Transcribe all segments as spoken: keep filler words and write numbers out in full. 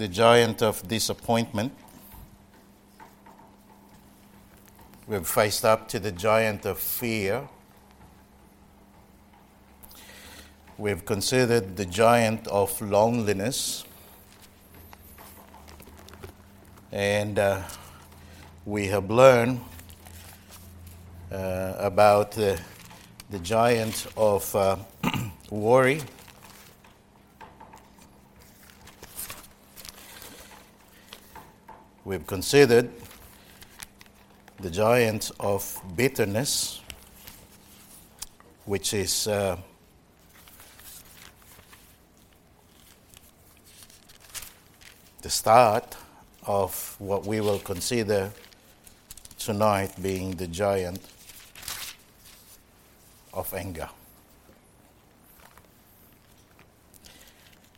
the giant of disappointment. We've faced up to the giant of fear. We've considered the giant of loneliness. And uh, we have learned uh, about uh, the giant of uh, worry. We've considered the giant of bitterness, which is uh, the start of what we will consider tonight being the giant of anger.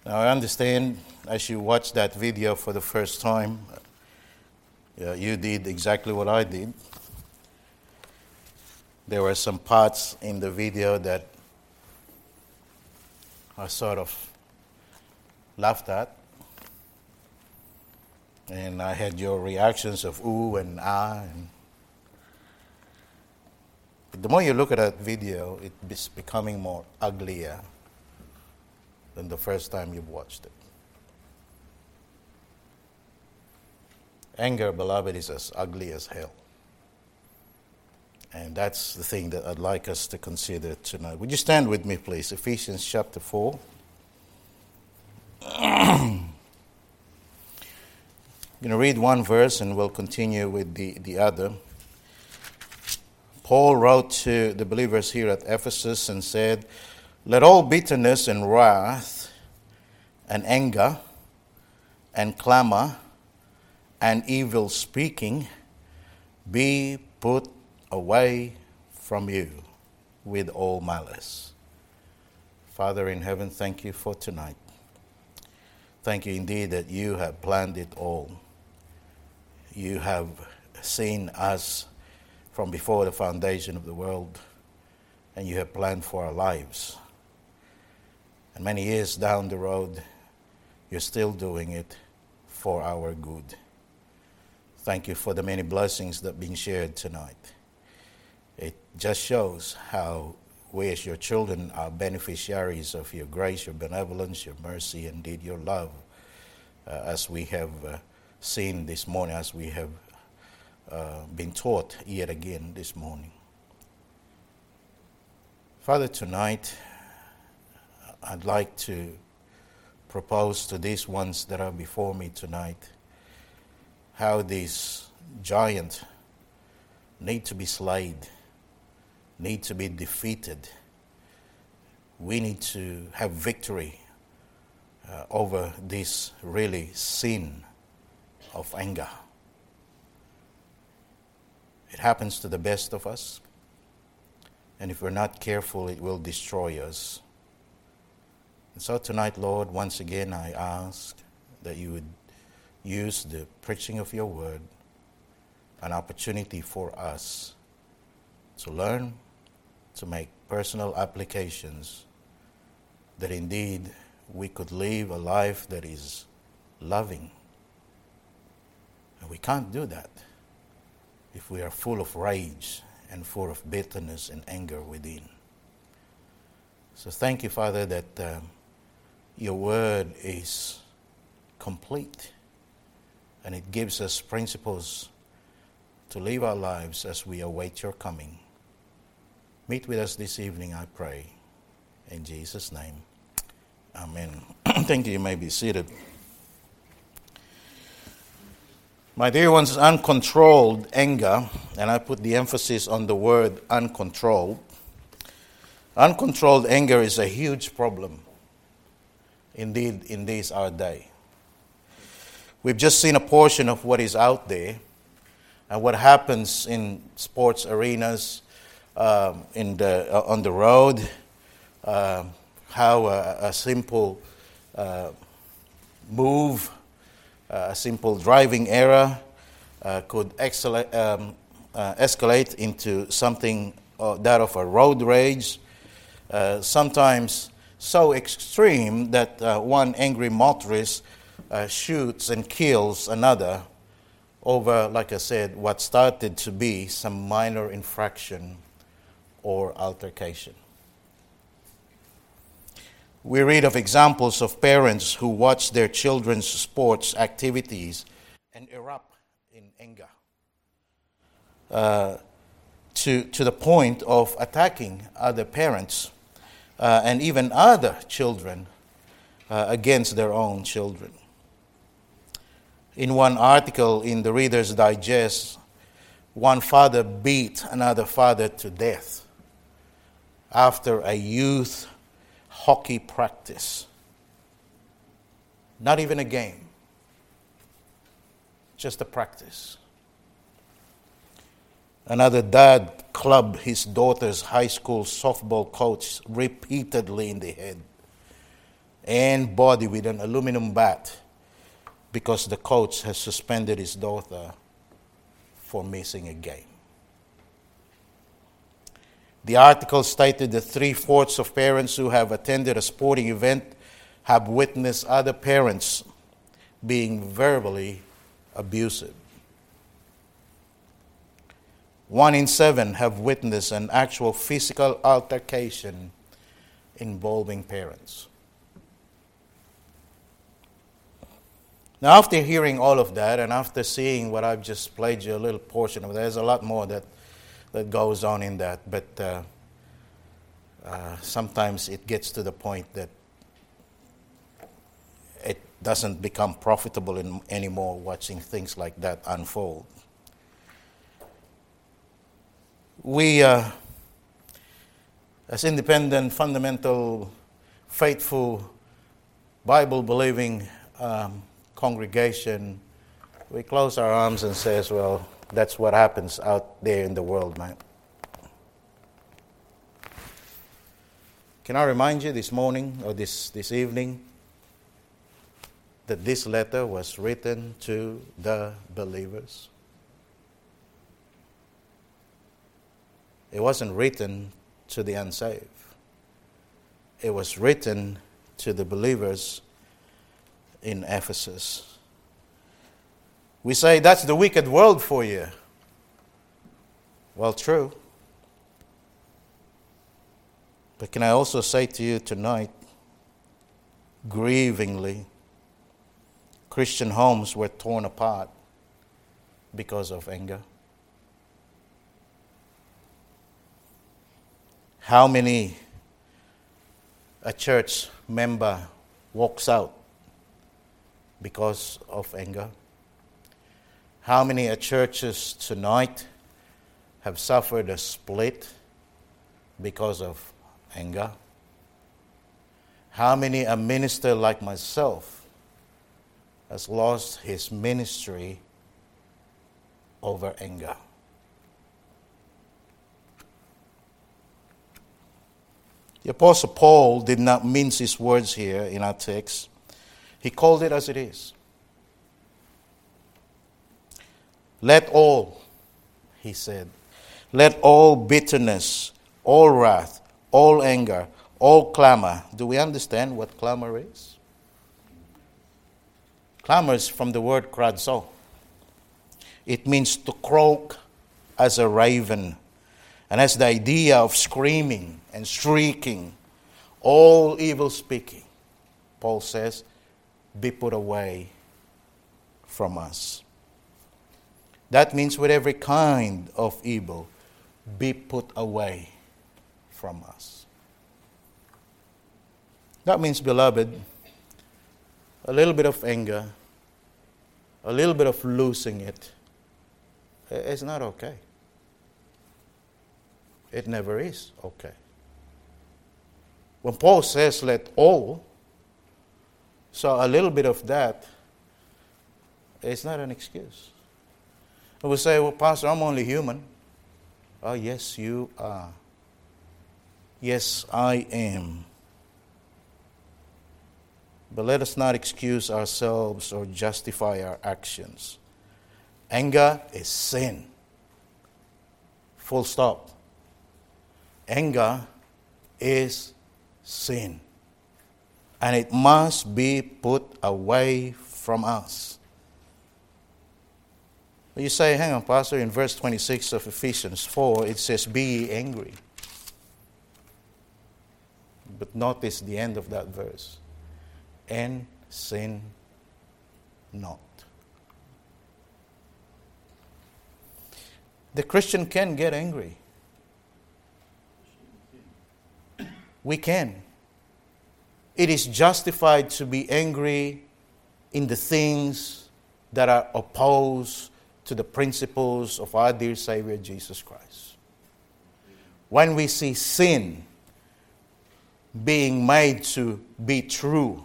Now I understand, as you watched that video for the first time, uh, you did exactly what I did. There were some parts in the video that I sort of laughed at. And I had your reactions of ooh and ah. And the more you look at that video, it's becoming more uglier than the first time you've watched it. Anger, beloved, is as ugly as hell. And that's the thing that I'd like us to consider tonight. Would you stand with me, please? Ephesians chapter four. I'm going to read one verse and we'll continue with the, the other. Paul wrote to the believers here at Ephesus and said, "Let all bitterness and wrath and anger and clamor and evil speaking be put away from you with all malice." Father in heaven, thank you for tonight. Thank you indeed that you have planned it all. You have seen us from before the foundation of the world, and you have planned for our lives. And many years down the road, you're still doing it for our good. Thank you for the many blessings that have been shared tonight. It just shows how we as your children are beneficiaries of your grace, your benevolence, your mercy, indeed your love, uh, as we have uh, seen this morning, as we have Uh, been taught yet again this morning. Father, tonight I'd like to propose to these ones that are before me tonight how these giants need to be slain, need to be defeated. We need to have victory uh, over this really sin of anger. It happens to the best of us, and if we're not careful, it will destroy us. And so tonight, Lord, once again I ask that you would use the preaching of your word, an opportunity for us to learn, to make personal applications, that indeed we could live a life that is loving. And we can't do that if we are full of rage and full of bitterness and anger within. So thank you, Father, that um, your word is complete and it gives us principles to live our lives as we await your coming. Meet with us this evening, I pray. In Jesus' name, amen. Thank you. You may be seated. My dear ones, uncontrolled anger, and I put the emphasis on the word uncontrolled. Uncontrolled anger is a huge problem, indeed, in this our day. We've just seen a portion of what is out there and what happens in sports arenas, um, in the, uh, on the road, uh, how a, a simple uh, move A simple driving error uh, could escalate, um, uh, escalate into something uh, that of a road rage, uh, sometimes so extreme that uh, one angry motorist uh, shoots and kills another over, like I said, what started to be some minor infraction or altercation. We read of examples of parents who watch their children's sports activities and erupt in anger uh, to, to the point of attacking other parents uh, and even other children uh, against their own children. In one article in the Reader's Digest, one father beat another father to death after a youth hockey practice. Not even a game. Just a practice. Another dad clubbed his daughter's high school softball coach repeatedly in the head and body with an aluminum bat, because the coach has suspended his daughter for missing a game. The article stated that three-fourths of parents who have attended a sporting event have witnessed other parents being verbally abusive. One in seven have witnessed an actual physical altercation involving parents. Now, after hearing all of that, and after seeing what I've just played you a little portion of, there's a lot more that, that goes on in that, but uh, uh, sometimes it gets to the point that it doesn't become profitable in, anymore watching things like that unfold. We, uh, as independent, fundamental, faithful, Bible-believing um congregation, we close our arms and says, well, that's what happens out there in the world, man. Can I remind you this morning or this, this evening that this letter was written to the believers? It wasn't written to the unsaved. It was written to the believers in Ephesus. We say, that's the wicked world for you. Well, true. But can I also say to you tonight, grievingly, Christian homes were torn apart because of anger. How many a church member walks out because of anger? How many churches tonight have suffered a split because of anger? How many a minister like myself has lost his ministry over anger? The Apostle Paul did not mince his words here in our text. He called it as it is. Let all, he said, let all bitterness, all wrath, all anger, all clamor. Do we understand what clamor is? Clamor is from the word kradzo. It means to croak as a raven. And that's the idea of screaming and shrieking, all evil speaking. Paul says, be put away from us. That means with every kind of evil, be put away from us. That means, beloved, a little bit of anger, a little bit of losing it, it's not okay. It never is okay. When Paul says, let all, so a little bit of that, it's not an excuse. We will say, well, Pastor, I'm only human. Oh, yes, you are. Yes, I am. But let us not excuse ourselves or justify our actions. Anger is sin. Full stop. Anger is sin. And it must be put away from us. But you say, hang on, Pastor, in verse twenty-six of Ephesians four, it says, be angry. But notice the end of that verse. And sin not. The Christian can get angry. We can. It is justified to be angry in the things that are opposed to the principles of our dear Savior Jesus Christ. When we see sin being made to be true,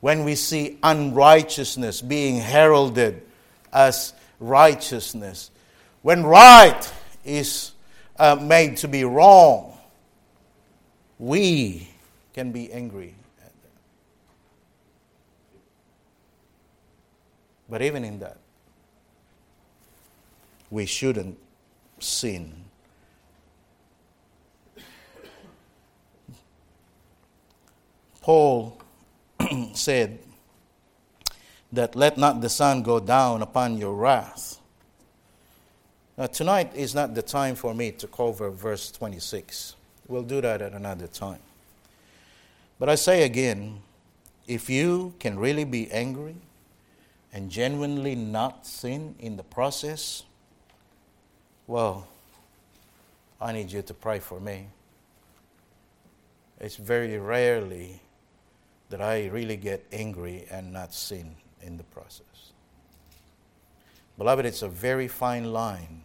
when we see unrighteousness being heralded as righteousness, when right is uh, made to be wrong, we can be angry at that. But even in that, we shouldn't sin. Paul said that let not the sun go down upon your wrath. Now, tonight is not the time for me to cover verse twenty-six. We'll do that at another time. But I say again, if you can really be angry and genuinely not sin in the process, well, I need you to pray for me. It's very rarely that I really get angry and not sin in the process. Beloved, it's a very fine line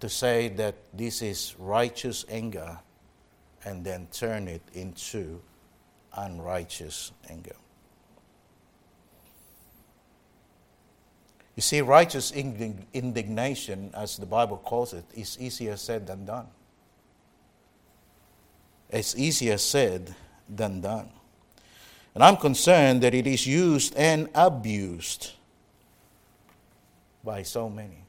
to say that this is righteous anger and then turn it into unrighteous anger. You see, righteous indignation, as the Bible calls it, is easier said than done. It's easier said than done. And I'm concerned that it is used and abused by so many.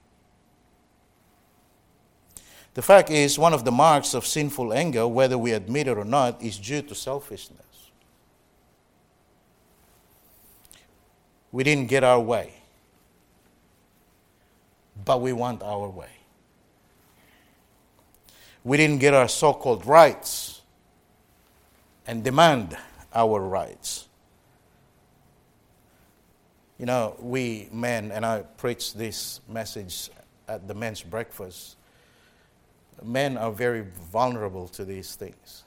The fact is, one of the marks of sinful anger, whether we admit it or not, is due to selfishness. We didn't get our way. But we want our way. We didn't get our so-called rights and demand our rights. You know, we men, and I preached this message at the men's breakfast, men are very vulnerable to these things.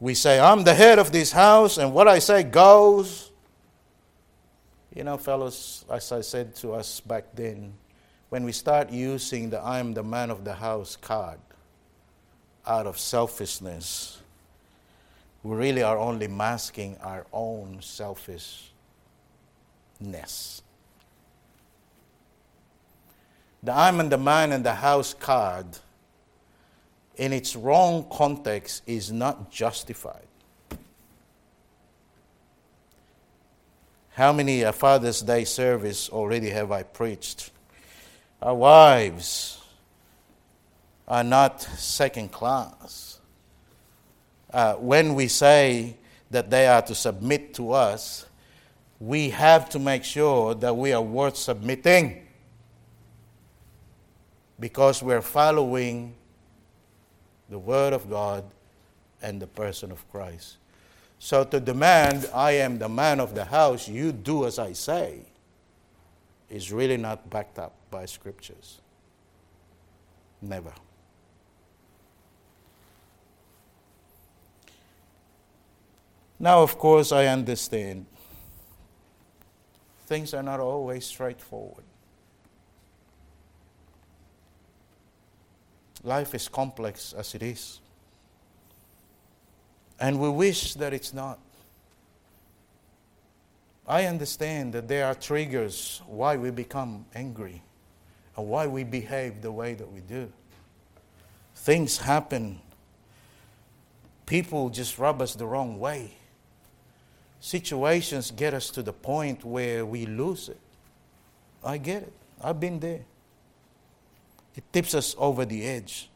We say, I'm the head of this house, and what I say goes. You know, fellows, as I said to us back then, when we start using the I'm the man of the house card out of selfishness, we really are only masking our own selfishness. The I'm and the man and the house card, in its wrong context, is not justified. How many a Father's Day service already have I preached? Our wives are not second class. Uh, when we say that they are to submit to us, we have to make sure that we are worth submitting, because we're following the Word of God and the person of Christ. So to demand, I am the man of the house, you do as I say, is really not backed up by scriptures. Never. Now, of course, I understand things are not always straightforward. Life is complex as it is. And we wish that it's not. I understand that there are triggers why we become angry and why we behave the way that we do. Things happen. People just rub us the wrong way. Situations get us to the point where we lose it. I get it. I've been there. It tips us over the edge.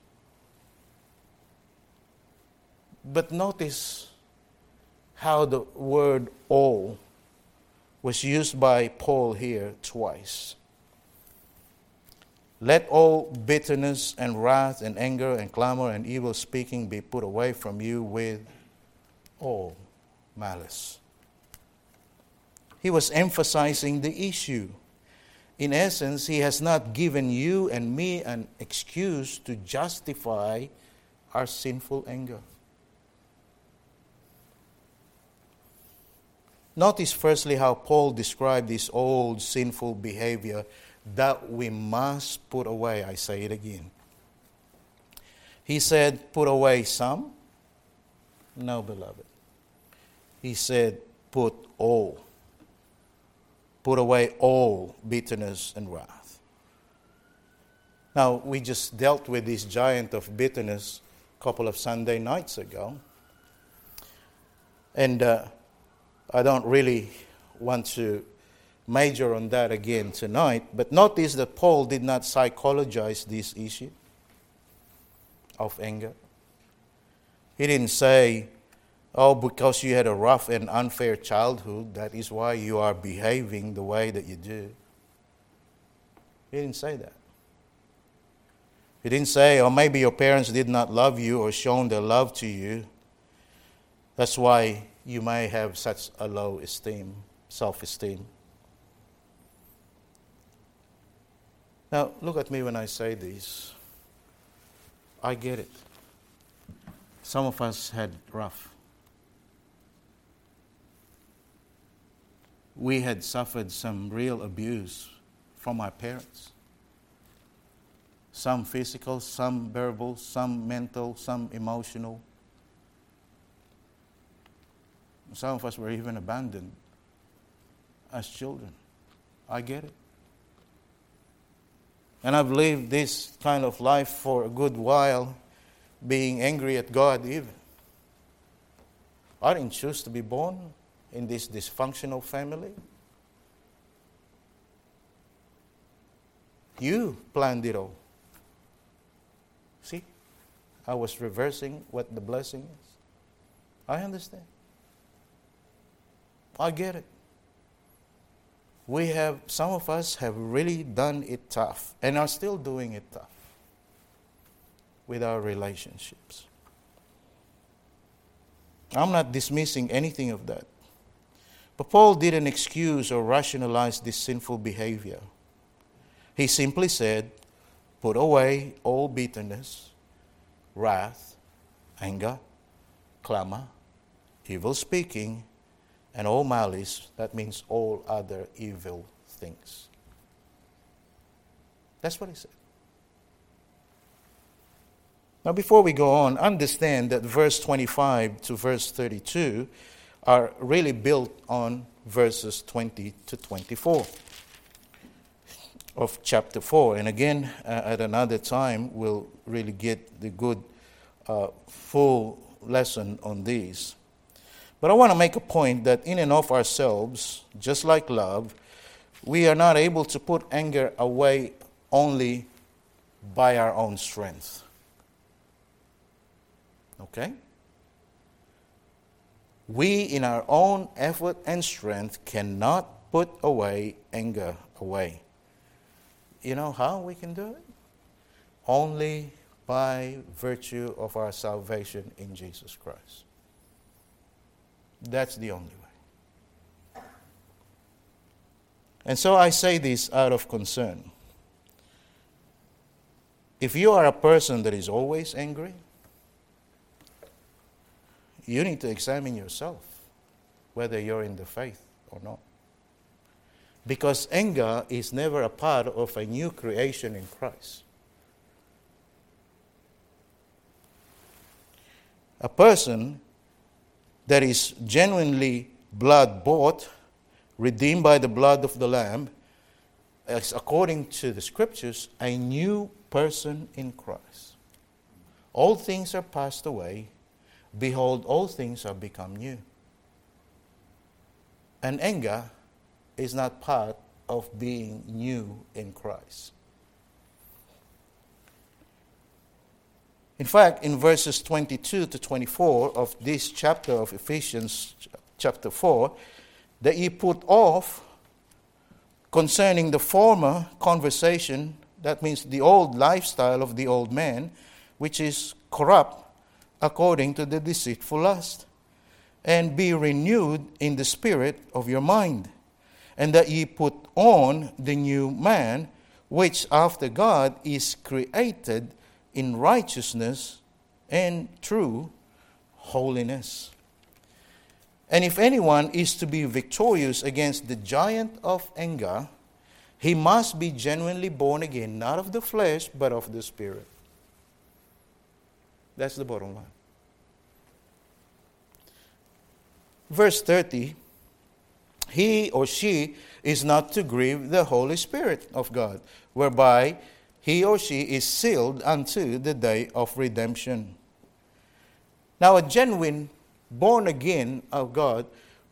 But notice how the word all was used by Paul here twice. Let all bitterness and wrath and anger and clamor and evil speaking be put away from you with all malice. He was emphasizing the issue. In essence, he has not given you and me an excuse to justify our sinful anger. Notice firstly how Paul described this old sinful behavior that we must put away. I say it again. He said, put away some? No, beloved. He said, put all. Put away all bitterness and wrath. Now, we just dealt with this giant of bitterness a couple of Sunday nights ago. And uh, I don't really want to major on that again tonight, but notice that Paul did not psychologize this issue of anger. He didn't say, oh, because you had a rough and unfair childhood, that is why you are behaving the way that you do. He didn't say that. He didn't say, oh, maybe your parents did not love you or shown their love to you. That's why you may have such a low esteem, self-esteem. Now, look at me when I say this. I get it. Some of us had rough. We had suffered some real abuse from our parents. Some physical, some verbal, some mental, some emotional. Some of us were even abandoned as children. I get it. And I've lived this kind of life for a good while, being angry at God even. I didn't choose to be born in this dysfunctional family. You planned it all. See, I was reversing what the blessing is. I understand. I get it. We have, some of us have really done it tough and are still doing it tough with our relationships. I'm not dismissing anything of that. But Paul didn't excuse or rationalize this sinful behavior. He simply said, put away all bitterness, wrath, anger, clamor, evil speaking, and all malice, that means all other evil things. That's what he said. Now before we go on, understand that verse twenty-five to verse thirty-two are really built on verses twenty to twenty-four of chapter four. And again, uh, at another time, we'll really get the good uh, full lesson on these. But I want to make a point that in and of ourselves, just like love, we are not able to put anger away only by our own strength. Okay? We, in our own effort and strength, cannot put away anger away. You know how we can do it? Only by virtue of our salvation in Jesus Christ. That's the only way. And so I say this out of concern. If you are a person that is always angry, you need to examine yourself whether you're in the faith or not. Because anger is never a part of a new creation in Christ. A person that is genuinely blood-bought, redeemed by the blood of the Lamb, as according to the Scriptures, a new person in Christ. All things are passed away. Behold, all things are become new. And anger is not part of being new in Christ. In fact, in verses twenty-two to twenty-four of this chapter of Ephesians chapter four, that ye put off concerning the former conversation, that means the old lifestyle of the old man, which is corrupt according to the deceitful lust, and be renewed in the spirit of your mind, and that ye put on the new man, which after God is created in righteousness and true holiness. And if anyone is to be victorious against the giant of anger, he must be genuinely born again, not of the flesh, but of the Spirit. That's the bottom line. Verse thirty, he or she is not to grieve the Holy Spirit of God, whereby he or she is sealed unto the day of redemption. Now, a genuine born again of God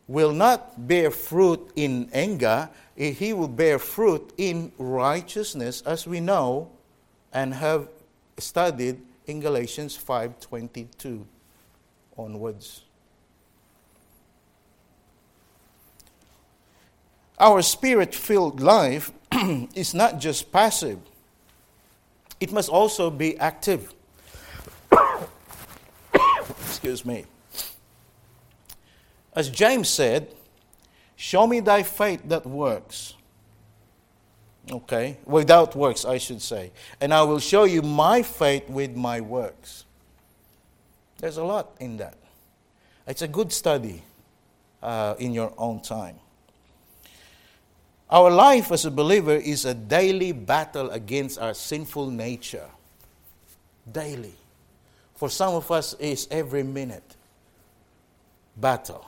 will not bear fruit in anger. He will bear fruit in righteousness, as we know and have studied in Galatians five twenty-two onwards. Our spirit-filled life is not just passive. It must also be active. Excuse me. As James said, show me thy faith that works. Okay, without works, I should say. And I will show you my faith with my works. There's a lot in that. It's a good study uh, in your own time. Our life as a believer is a daily battle against our sinful nature. Daily. For some of us, it's every minute battle.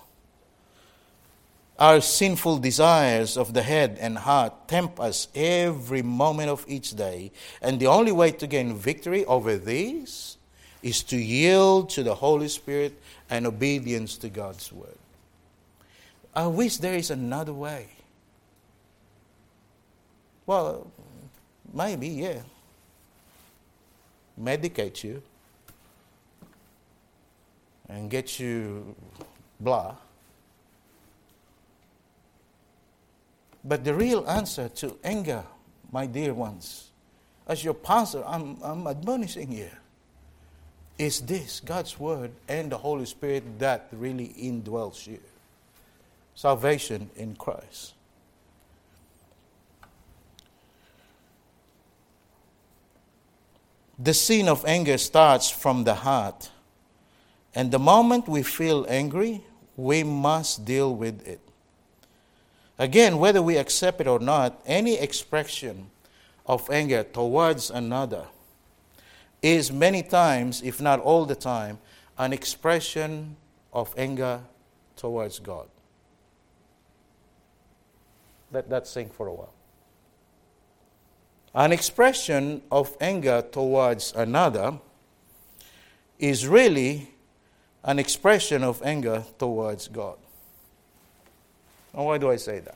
Our sinful desires of the head and heart tempt us every moment of each day. And the only way to gain victory over these is to yield to the Holy Spirit and obedience to God's word. I wish there is another way. Well, maybe, yeah. Medicate you and get you blah. But the real answer to anger, my dear ones, as your pastor, I'm, I'm admonishing you, is this, God's Word and the Holy Spirit that really indwells you. Salvation in Christ. The sin of anger starts from the heart. And the moment we feel angry, we must deal with it. Again, whether we accept it or not, any expression of anger towards another is many times, if not all the time, an expression of anger towards God. Let that sink for a while. An expression of anger towards another is really an expression of anger towards God. Now, why do I say that?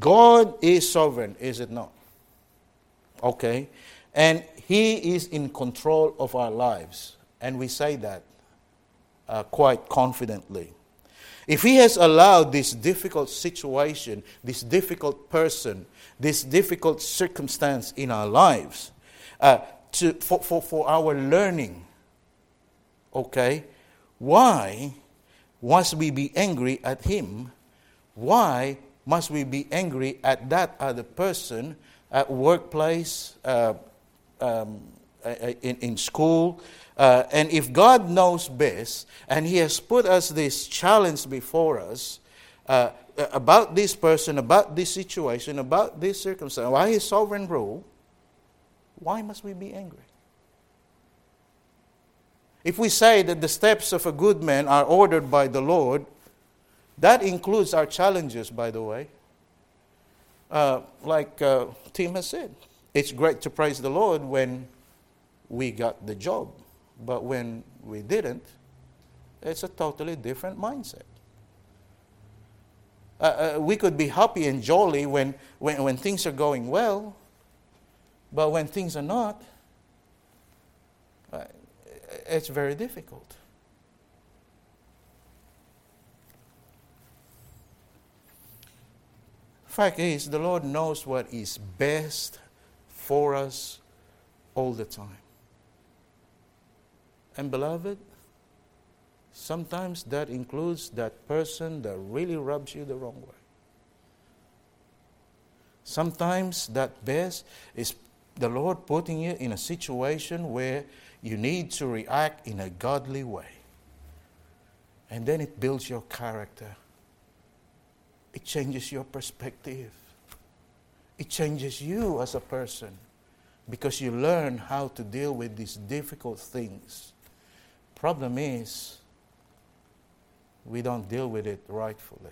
God is sovereign, is it not? Okay. And He is in control of our lives. And we say that uh, quite confidently. If He has allowed this difficult situation, this difficult person, this difficult circumstance in our lives, uh, to for, for, for our learning, okay, why must we be angry at him? Why must we be angry at that other person at workplace, uh, um, in, in school? Uh, and if God knows best, and He has put us this challenge before us uh, about this person, about this situation, about this circumstance, why His sovereign rule, why must we be angry? If we say that the steps of a good man are ordered by the Lord, that includes our challenges, by the way. Uh, like uh, Tim has said, it's great to praise the Lord when we got the job. But when we didn't, it's a totally different mindset. Uh, uh, we could be happy and jolly when, when, when things are going well. But when things are not, it's very difficult. Fact is, the Lord knows what is best for us all the time. And beloved, sometimes that includes that person that really rubs you the wrong way. Sometimes that best is the Lord putting you in a situation where you need to react in a godly way. And then it builds your character. It changes your perspective. It changes you as a person because you learn how to deal with these difficult things. Problem is, we don't deal with it rightfully.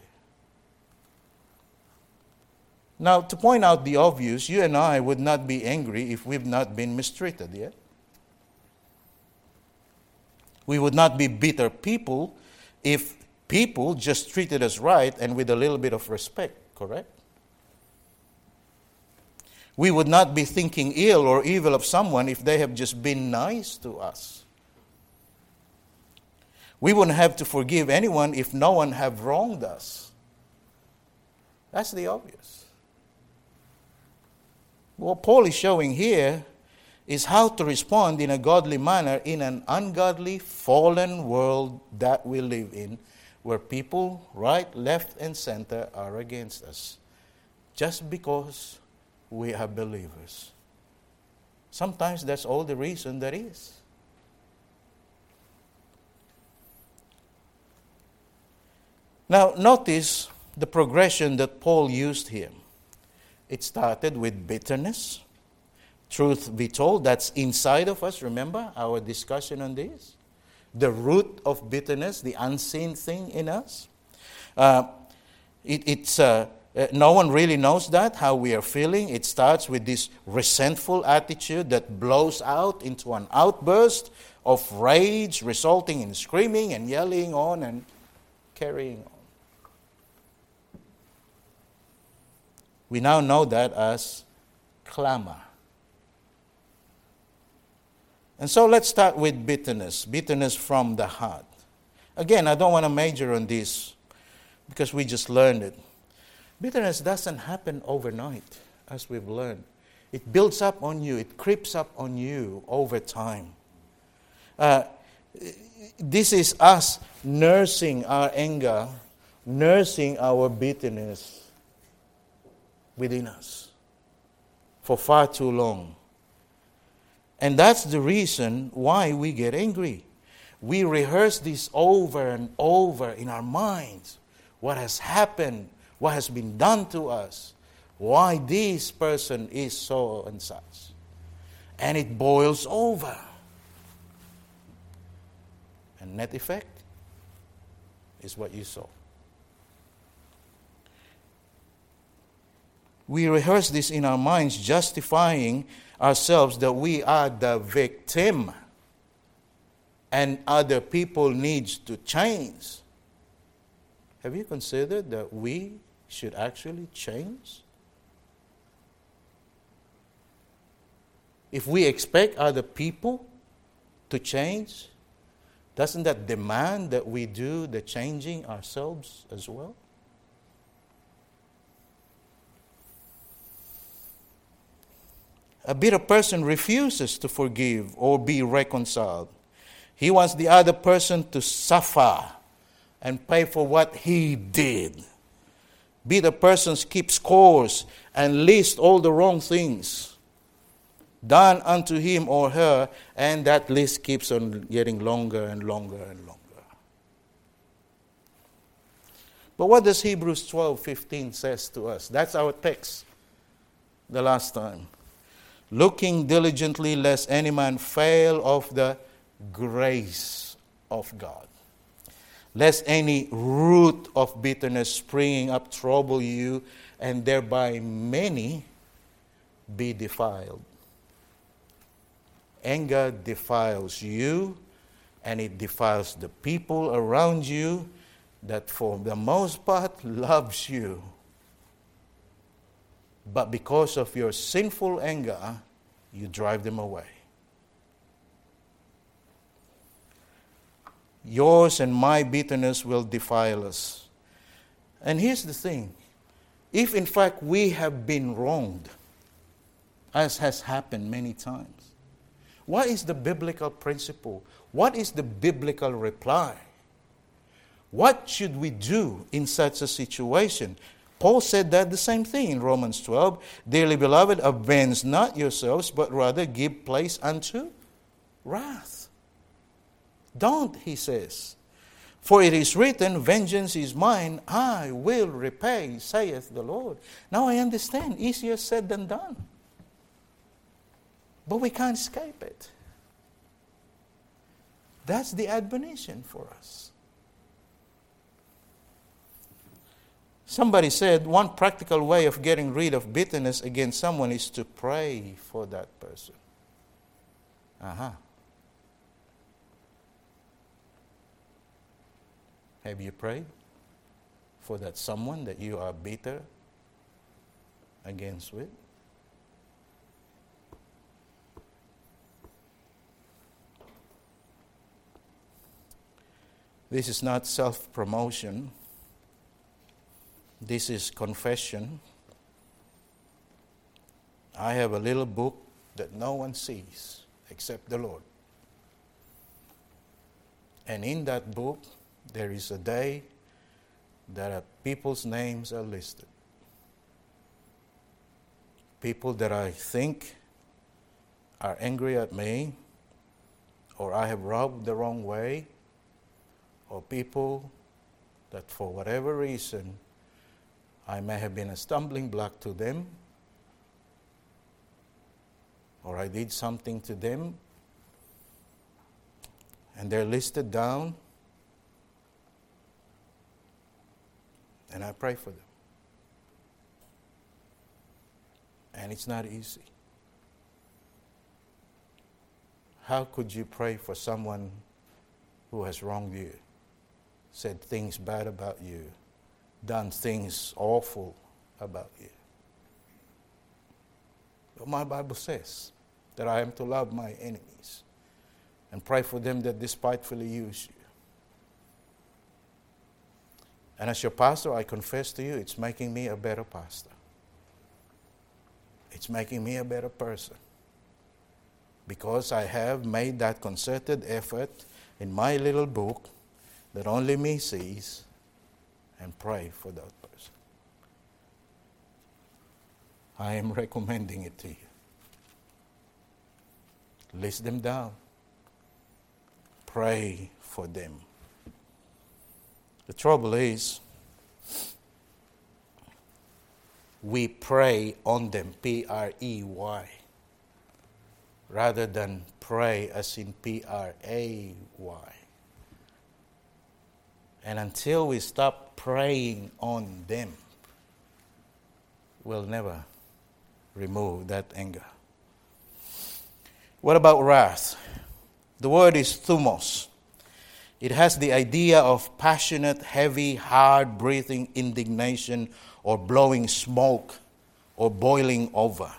Now, to point out the obvious, you and I would not be angry if we've not been mistreated yet. We would not be bitter people if people just treated us right and with a little bit of respect, correct? We would not be thinking ill or evil of someone if they have just been nice to us. We wouldn't have to forgive anyone if no one have wronged us. That's the obvious. What Paul is showing here is how to respond in a godly manner in an ungodly, fallen world that we live in, where people, right, left, and center are against us just because we are believers. Sometimes that's all the reason there is. Now, notice the progression that Paul used here. It started with bitterness. Truth be told, that's inside of us. Remember our discussion on this? The root of bitterness, the unseen thing in us. Uh, it, it's uh, no one really knows that, how we are feeling. It starts with this resentful attitude that blows out into an outburst of rage, resulting in screaming and yelling on and carrying on. We now know that as clamor. And so let's start with bitterness, bitterness from the heart. Again, I don't want to major on this because we just learned it. Bitterness doesn't happen overnight, as we've learned. It builds up on you. It creeps up on you over time. Uh, this is us nursing our anger, nursing our bitterness within us for far too long. And that's the reason why we get angry. We rehearse this over and over in our minds. What has happened? What has been done to us? Why this person is so and such? And it boils over. And net effect is what you saw. We rehearse this in our minds, justifying ourselves that we are the victim and other people need to change. Have you considered that we should actually change? If we expect other people to change, doesn't that demand that we do the changing ourselves as well? A bitter person refuses to forgive or be reconciled. He wants the other person to suffer and pay for what he did. Bitter persons keep scores and list all the wrong things done unto him or her, and that list keeps on getting longer and longer and longer. But what does Hebrews twelve fifteen says to us? That's our text the last time. Looking diligently, lest any man fail of the grace of God. Lest any root of bitterness springing up trouble you, and thereby many be defiled. Anger defiles you, and it defiles the people around you that for the most part loves you. But because of your sinful anger, you drive them away. Yours and my bitterness will defile us. And here's the thing. If in fact we have been wronged, as has happened many times, what is the biblical principle? What is the biblical reply? What should we do in such a situation? Paul said that the same thing in Romans twelve. Dearly beloved, avenge not yourselves, but rather give place unto wrath. Don't, he says. For it is written, vengeance is mine, I will repay, saith the Lord. Now I understand, easier said than done. But we can't escape it. That's the admonition for us. Somebody said one practical way of getting rid of bitterness against someone is to pray for that person. Aha. Uh-huh. Have you prayed for that someone that you are bitter against with? This is not self-promotion. This is confession. I have a little book that no one sees except the Lord. And in that book, there is a day that people's names are listed. People that I think are angry at me, or I have rubbed the wrong way, or people that for whatever reason I may have been a stumbling block to them, or I did something to them, and they're listed down. And I pray for them. And it's not easy. How could you pray for someone who has wronged you, said things bad about you, done things awful about you? But my Bible says that I am to love my enemies and pray for them that despitefully use you. And as your pastor, I confess to you, it's making me a better pastor. It's making me a better person. Because I have made that concerted effort in my little book that only me sees and pray for that person. I am recommending it to you. List them down. Pray for them. The trouble is, we prey on them, P R E Y, rather than pray as in P R A Y. And until we stop praying on them, we'll never remove that anger. What about wrath? The word is thumos. It has the idea of passionate, heavy, hard-breathing indignation or blowing smoke or boiling over.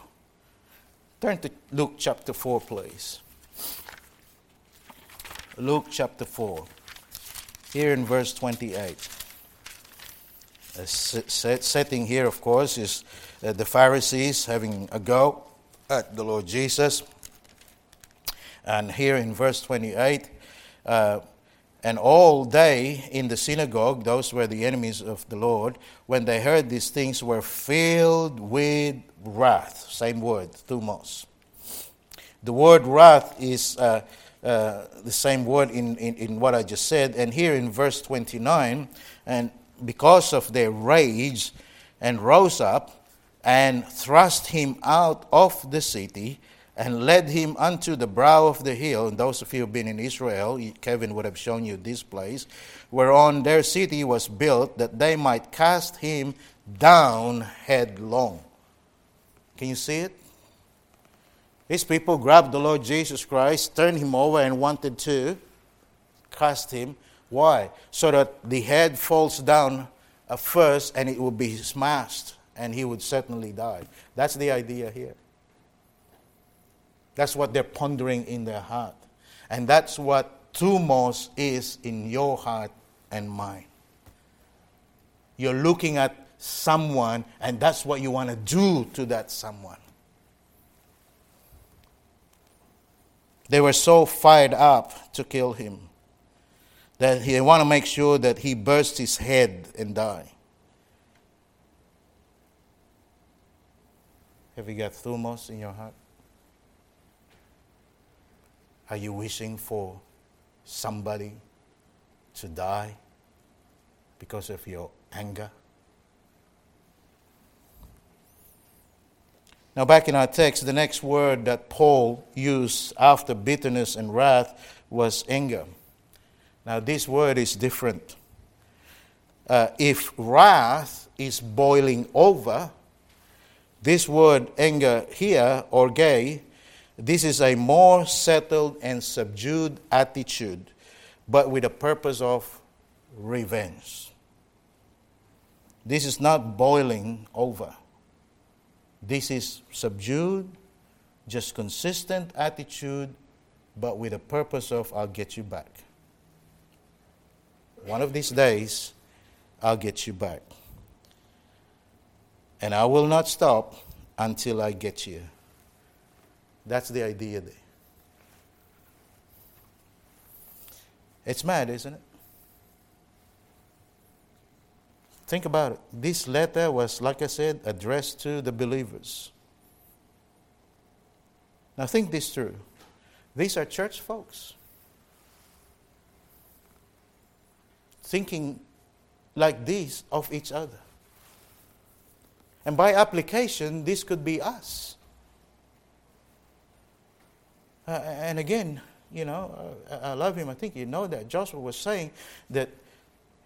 Turn to Luke chapter four, please. Luke chapter four, here in verse twenty-eight. The setting here, of course, is the Pharisees having a go at the Lord Jesus. And here in verse twenty-eight, uh, and all they in the synagogue, those were the enemies of the Lord, when they heard these things were filled with wrath. Same word, thumos. The word wrath is uh, uh, the same word in, in, in what I just said. And here in verse twenty-nine, and because of their rage, and rose up and thrust him out of the city, and led him unto the brow of the hill. And those of you who have been in Israel, Kevin would have shown you this place, whereon their city was built, that they might cast him down headlong. Can you see it? These people grabbed the Lord Jesus Christ, turned him over, and wanted to cast him. Why? So that the head falls down at first, and it will be smashed, and he would certainly die. That's the idea here. That's what they're pondering in their heart. And that's what tumors is in your heart and mind. You're looking at someone, and that's what you want to do to that someone. They were so fired up to kill him that they want to make sure that he bursts his head and die. Have you got tumors in your heart? Are you wishing for somebody to die because of your anger? Now, back in our text, the next word that Paul used after bitterness and wrath was anger. Now, this word is different. Uh, if wrath is boiling over, this word anger here, orge, this is a more settled and subdued attitude, but with a purpose of revenge. This is not boiling over. This is subdued, just consistent attitude, but with a purpose of, I'll get you back. One of these days, I'll get you back. And I will not stop until I get you. That's the idea there. It's mad, isn't it? Think about it. This letter was, like I said, addressed to the believers. Now think this through. These are church folks. Thinking like this of each other. And by application, this could be us. Uh, and again, you know, I, I love him. I think you know that. Joshua was saying that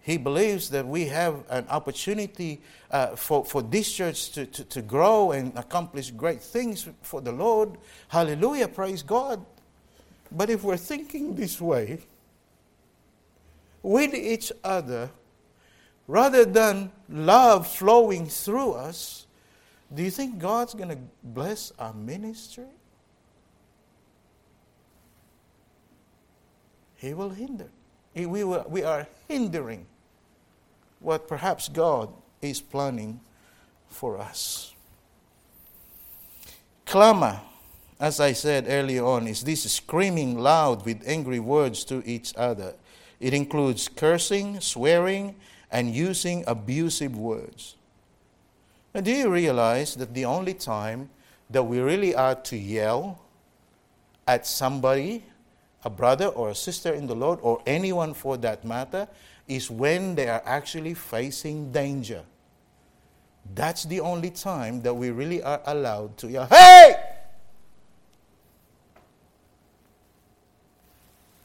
he believes that we have an opportunity uh, for, for this church to, to, to grow and accomplish great things for the Lord. Hallelujah, praise God. But if we're thinking this way, with each other, rather than love flowing through us, do you think God's going to bless our ministry? He will hinder. We, will, we are hindering what perhaps God is planning for us. Clamor, as I said earlier on, is this screaming loud with angry words to each other. It includes cursing, swearing, and using abusive words. Now, do you realize that the only time that we really are to yell at somebody, a brother or a sister in the Lord, or anyone for that matter, is when they are actually facing danger? That's the only time that we really are allowed to yell, hey!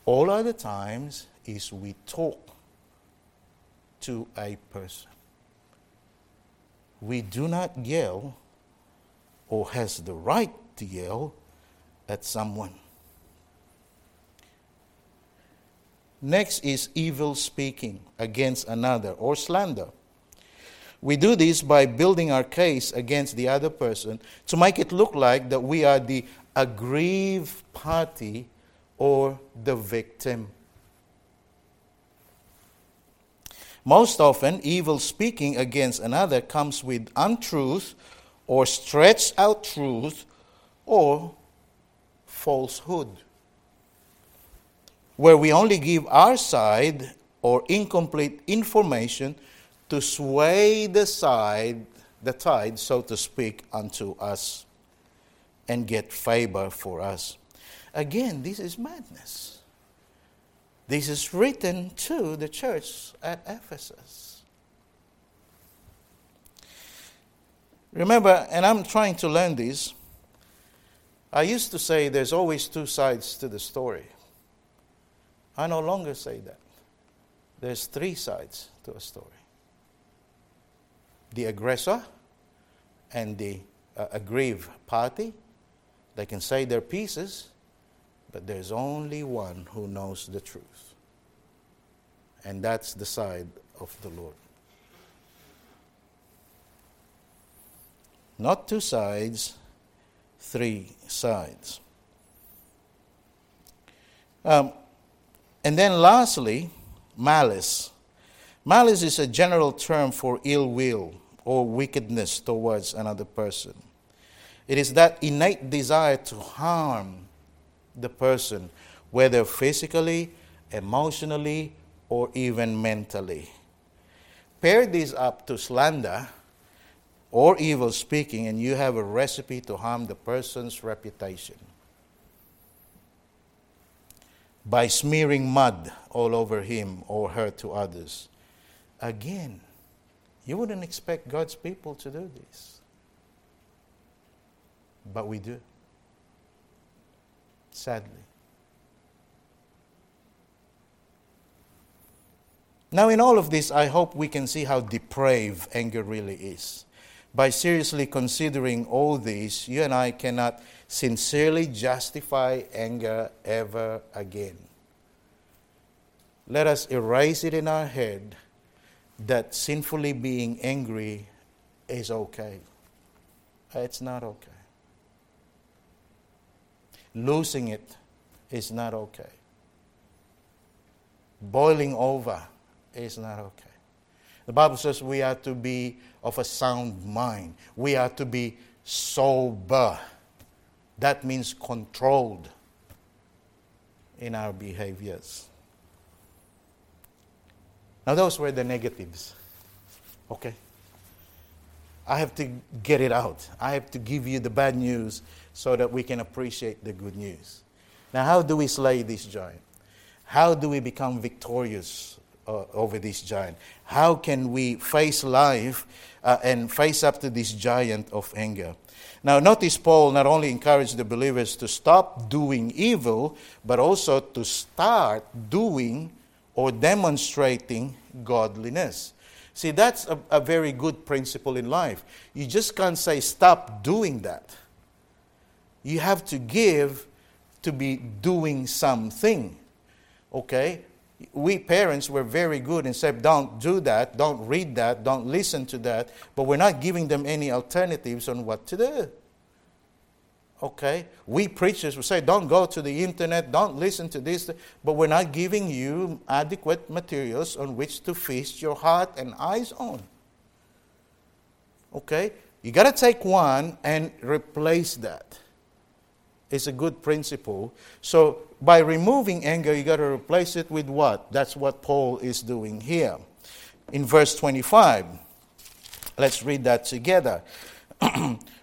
All other times is we talk to a person. We do not yell, or has the right to yell, at someone. Next is evil speaking against another, or slander. We do this by building our case against the other person to make it look like that we are the aggrieved party or the victim. Most often, evil speaking against another comes with untruth or stretched out truth or falsehood, where we only give our side or incomplete information to sway the side, the tide, so to speak, unto us and get favor for us. Again, this is madness. This is written to the church at Ephesus. Remember, and I'm trying to learn this, I used to say there's always two sides to the story. I no longer say that. There's three sides to a story. The aggressor and the uh, aggrieved party, they can say their pieces, but there's only one who knows the truth. And that's the side of the Lord. Not two sides, three sides. Um, And then lastly, malice. Malice is a general term for ill will or wickedness towards another person. It is that innate desire to harm the person, whether physically, emotionally, or even mentally. Pair this up to slander or evil speaking, and you have a recipe to harm the person's reputation. By smearing mud all over him or her to others. Again, you wouldn't expect God's people to do this. But we do. Sadly. Now, in all of this, I hope we can see how depraved anger really is. By seriously considering all these, you and I cannot sincerely justify anger ever again. Let us erase it in our head that sinfully being angry is okay. It's not okay. Losing it is not okay. Boiling over is not okay. The Bible says we are to be of a sound mind. We are to be sober. That means controlled in our behaviors. Now, those were the negatives. Okay? I have to get it out. I have to give you the bad news so that we can appreciate the good news. Now, how do we slay this giant? How do we become victorious Uh, over this giant? How can we face life uh, and face up to this giant of anger? Now, notice Paul not only encouraged the believers to stop doing evil, but also to start doing or demonstrating godliness. See, that's a, a very good principle in life. You just can't say, stop doing that. You have to give to be doing something. Okay? We parents were very good and said, don't do that, don't read that, don't listen to that, but we're not giving them any alternatives on what to do. Okay? We preachers will say, don't go to the internet, don't listen to this, but we're not giving you adequate materials on which to feast your heart and eyes on. Okay? You got to take one and replace that. It's a good principle. So by removing anger, you got to replace it with what? That's what Paul is doing here. In verse twenty-five, let's read that together.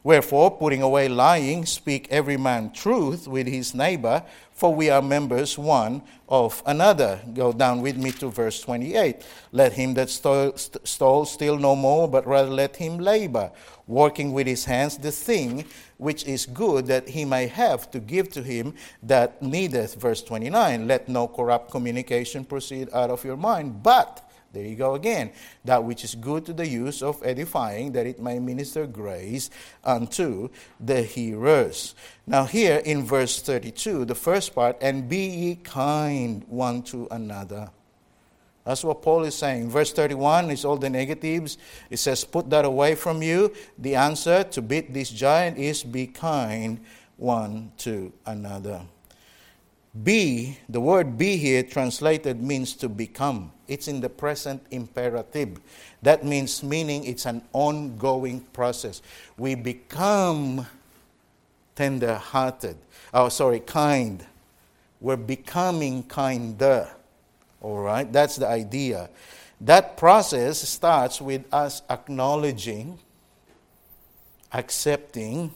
Wherefore, putting away lying, speak every man truth with his neighbor, for we are members one of another. Go down with me to verse twenty-eight. Let him that stole, st- stole steal no more, but rather let him labor, working with his hands the thing which is good, that he may have to give to him that needeth. Verse twenty-nine, let no corrupt communication proceed out of your mind, but... There you go again. That which is good to the use of edifying, that it may minister grace unto the hearers. Now here in verse thirty-two, the first part, and be ye kind one to another. That's what Paul is saying. Verse thirty-one is all the negatives. It says, put that away from you. The answer to beat this giant is be kind one to another. Be, the word be here translated means to become. It's in the present imperative. That means meaning it's an ongoing process. We become tender-hearted. Oh, sorry, kind. We're becoming kinder. All right? That's the idea. That process starts with us acknowledging, accepting,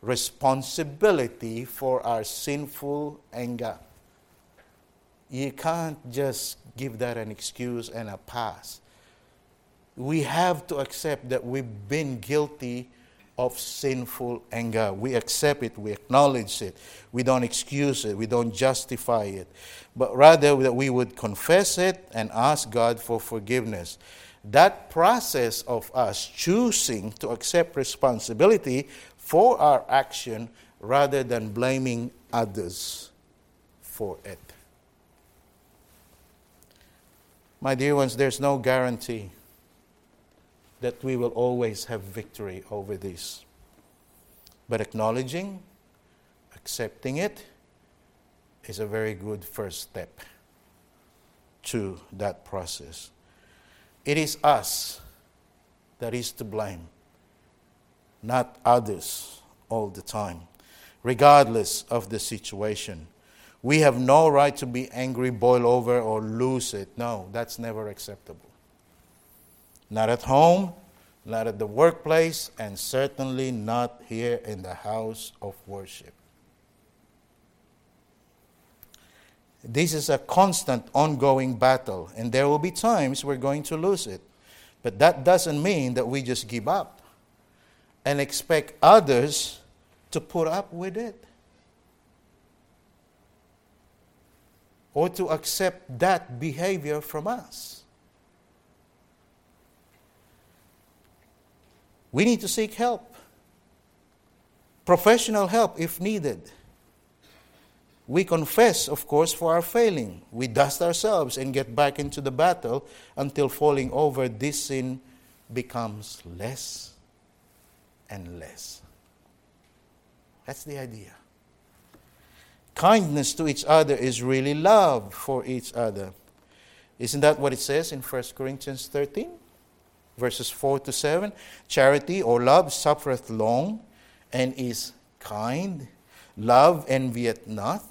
responsibility for our sinful anger. You can't just give that an excuse and a pass. We have to accept that we've been guilty of sinful anger. We accept it. We acknowledge it. We don't excuse it. We don't justify it. But rather that we would confess it and ask God for forgiveness. That process of us choosing to accept responsibility for our action rather than blaming others for it. My dear ones, there's no guarantee that we will always have victory over this. But acknowledging, accepting it is a very good first step to that process. It is us that is to blame, not others all the time, regardless of the situation. We have no right to be angry, boil over, or lose it. No, that's never acceptable. Not at home, not at the workplace, and certainly not here in the house of worship. This is a constant, ongoing battle, and there will be times we're going to lose it. But that doesn't mean that we just give up and expect others to put up with it, or to accept that behavior from us. We need to seek help, professional help if needed. We confess, of course, for our failing. We dust ourselves and get back into the battle until falling over, this sin becomes less and less. That's the idea. Kindness to each other is really love for each other. Isn't that what it says in First Corinthians thirteen, verses four to seven? Charity or love suffereth long and is kind. Love envieth not,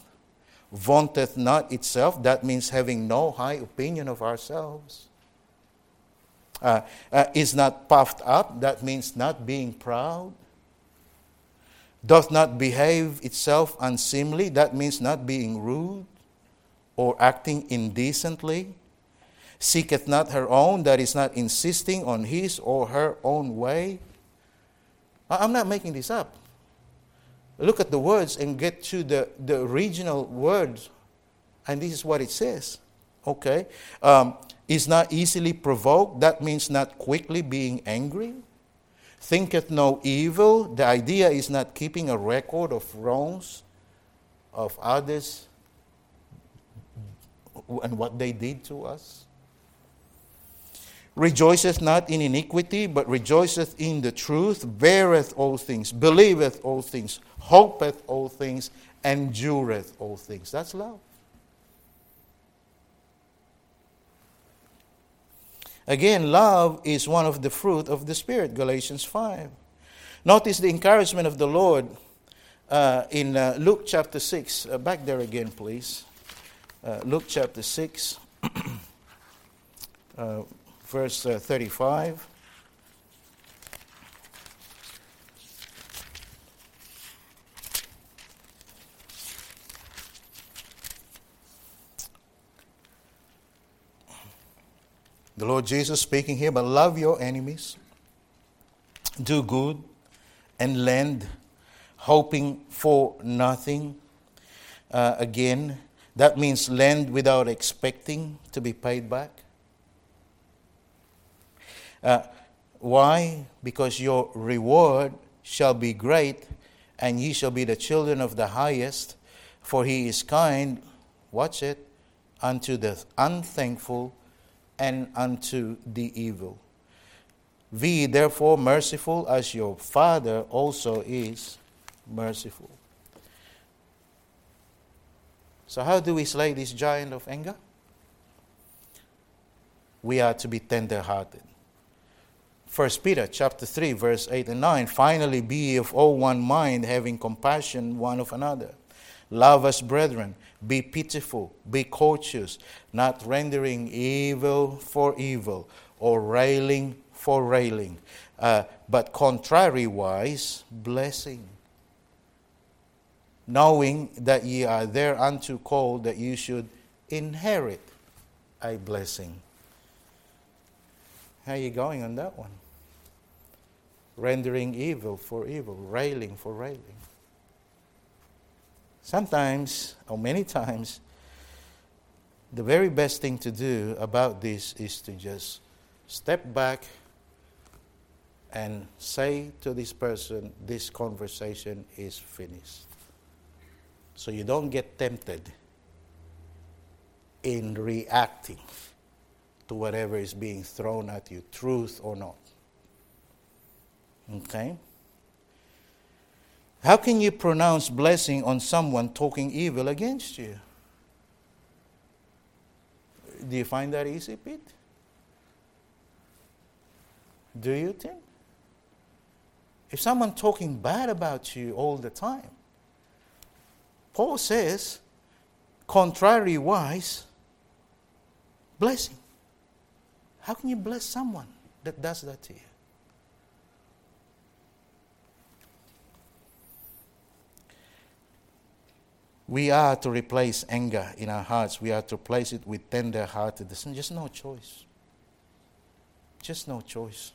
vaunteth not itself. That means having no high opinion of ourselves. Uh, uh, is not puffed up. That means not being proud. Doth not behave itself unseemly, that means not being rude or acting indecently. Seeketh not her own, that is not insisting on his or her own way. I'm not making this up. Look at the words and get to the, the original words, and this is what it says. Okay. Um, is not easily provoked, that means not quickly being angry. Thinketh no evil. The idea is not keeping a record of wrongs of others and what they did to us. Rejoiceth not in iniquity, but rejoiceth in the truth. Beareth all things, believeth all things, hopeth all things, endureth all things. That's love. Again, love is one of the fruit of the Spirit, Galatians five. Notice the encouragement of the Lord uh, in uh, Luke chapter six. Uh, back there again, please. Uh, Luke chapter six, uh, verse uh, thirty-five. The Lord Jesus speaking here, but love your enemies, do good, and lend, hoping for nothing. Uh, again, that means lend without expecting to be paid back. Uh, why? Because your reward shall be great, and ye shall be the children of the highest, for he is kind, watch it, unto the unthankful and unto the evil. Be therefore merciful as your Father also is merciful. So how do we slay this giant of anger? We are to be tender-hearted. First Peter chapter three, verse eight and nine. Finally, be ye of all one mind, having compassion one of another. Love as brethren, be pitiful, be courteous, not rendering evil for evil or railing for railing, uh, but contrariwise blessing, knowing that ye are thereunto called, that you should inherit a blessing. How are you going on that one? Rendering evil for evil, railing for railing. Sometimes, or many times, the very best thing to do about this is to just step back and say to this person, this conversation is finished. So you don't get tempted in reacting to whatever is being thrown at you, truth or not. Okay? How can you pronounce blessing on someone talking evil against you? Do you find that easy, Pete? Do you, Tim? If someone talking bad about you all the time, Paul says, contrary-wise, blessing. How can you bless someone that does that to you? We are to replace anger in our hearts. We are to replace it with tender-heartedness. And just no choice. Just no choice.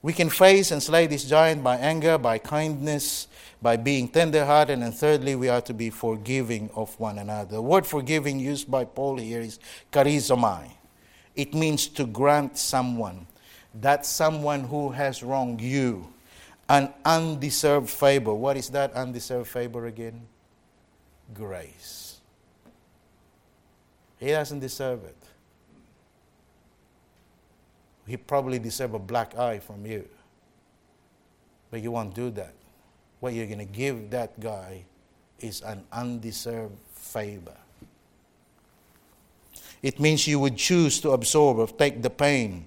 We can face and slay this giant by anger, by kindness, by being tender-hearted. And thirdly, we are to be forgiving of one another. The word forgiving used by Paul here is charizomai. It means to grant someone, that someone who has wronged you, an undeserved favor. What is that undeserved favor again? Grace. He doesn't deserve it. He probably deserves a black eye from you. But you won't do that. What you're going to give that guy is an undeserved favor. It means you would choose to absorb or take the pain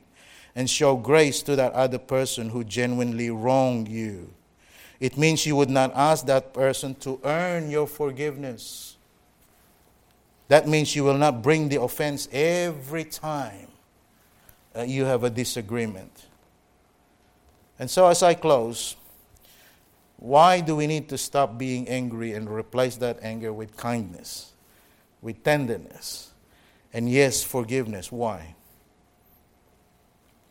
and show grace to that other person who genuinely wronged you. It means you would not ask that person to earn your forgiveness. That means you will not bring the offense every time Uh, you have a disagreement. And so as I close, why do we need to stop being angry and replace that anger with kindness, with tenderness, and yes, forgiveness? Why?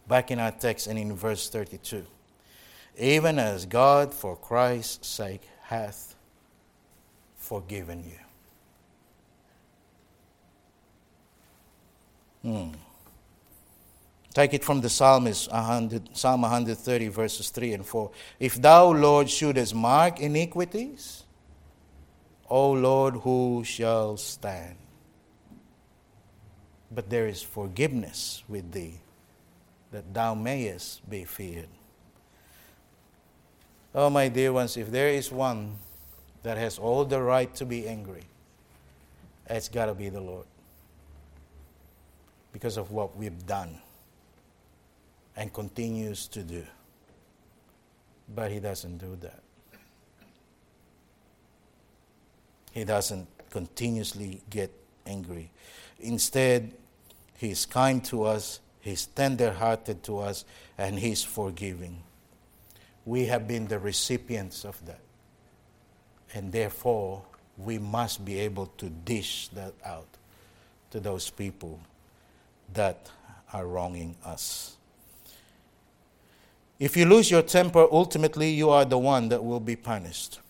Back in our text and in verse thirty-two, even as God for Christ's sake hath forgiven you. Hmm. Take it from the psalmist, Psalm one hundred thirty, verses three and four. If thou, Lord, shouldest mark iniquities, O Lord, who shall stand? But there is forgiveness with thee, that thou mayest be feared. Oh, my dear ones, if there is one that has all the right to be angry, it's got to be the Lord, because of what we've done and continues to do. But he doesn't do that. He doesn't continuously get angry. Instead, he's kind to us, he's tender-hearted to us, and he's forgiving. We have been the recipients of that. And therefore, we must be able to dish that out to those people that are wronging us. If you lose your temper, ultimately you are the one that will be punished.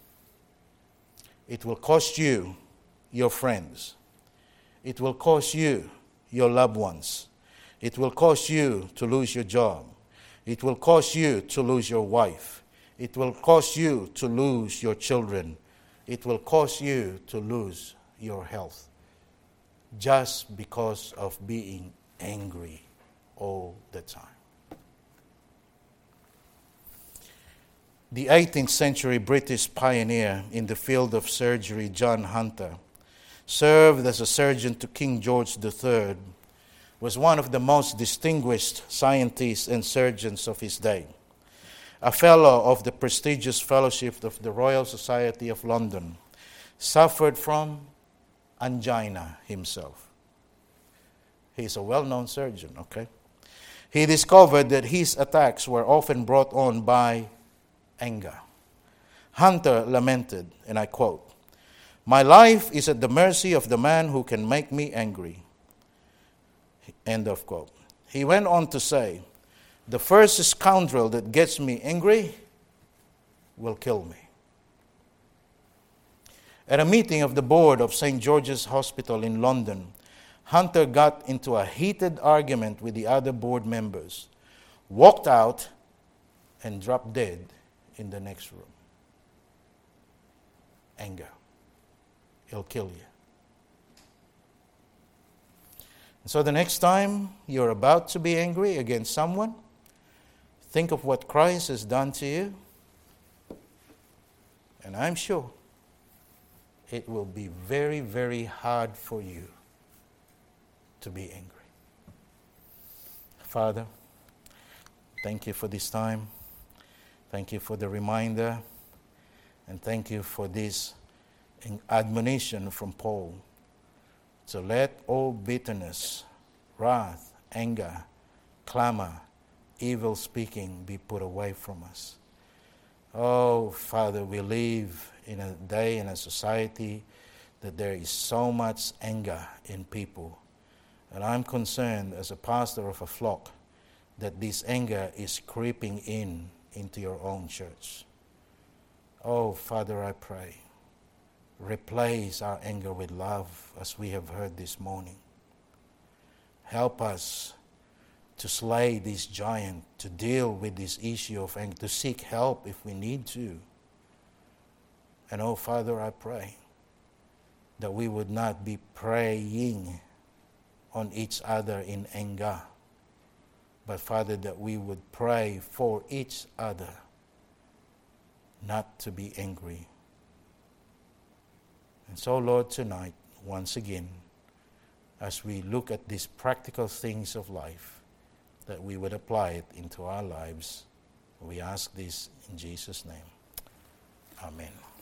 It will cost you your friends. It will cost you your loved ones. It will cost you to lose your job. It will cost you to lose your wife. It will cost you to lose your children. It will cost you to lose your health, just because of being angry all the time. The eighteenth century British pioneer in the field of surgery, John Hunter, served as a surgeon to King George the Third, was one of the most distinguished scientists and surgeons of his day, a fellow of the prestigious fellowship of the Royal Society of London, suffered from angina himself. He's a well-known surgeon, okay? He discovered that his attacks were often brought on by anger. Hunter lamented, and I quote, "My life is at the mercy of the man who can make me angry." End of quote. He went on to say, "The first scoundrel that gets me angry will kill me." At a meeting of the board of Saint George's Hospital in London, Hunter got into a heated argument with the other board members, walked out, and dropped dead in the next room. Anger. It'll kill you. And so the next time you're about to be angry against someone, think of what Christ has done to you. And I'm sure it will be very, very hard for you to be angry. Father, thank you for this time. Thank you for the reminder. And thank you for this admonition from Paul. So let all bitterness, wrath, anger, clamor, evil speaking be put away from us. Oh, Father, we live in a day, in a society, that there is so much anger in people. And I'm concerned as a pastor of a flock that this anger is creeping in into your own church. Oh, Father, I pray, replace our anger with love, as we have heard this morning. Help us to slay this giant, to deal with this issue of anger, to seek help if we need to. And oh, Father, I pray that we would not be preying on each other in anger, but, Father, that we would pray for each other not to be angry. And so, Lord, tonight, once again, as we look at these practical things of life, that we would apply it into our lives. We ask this in Jesus' name. Amen.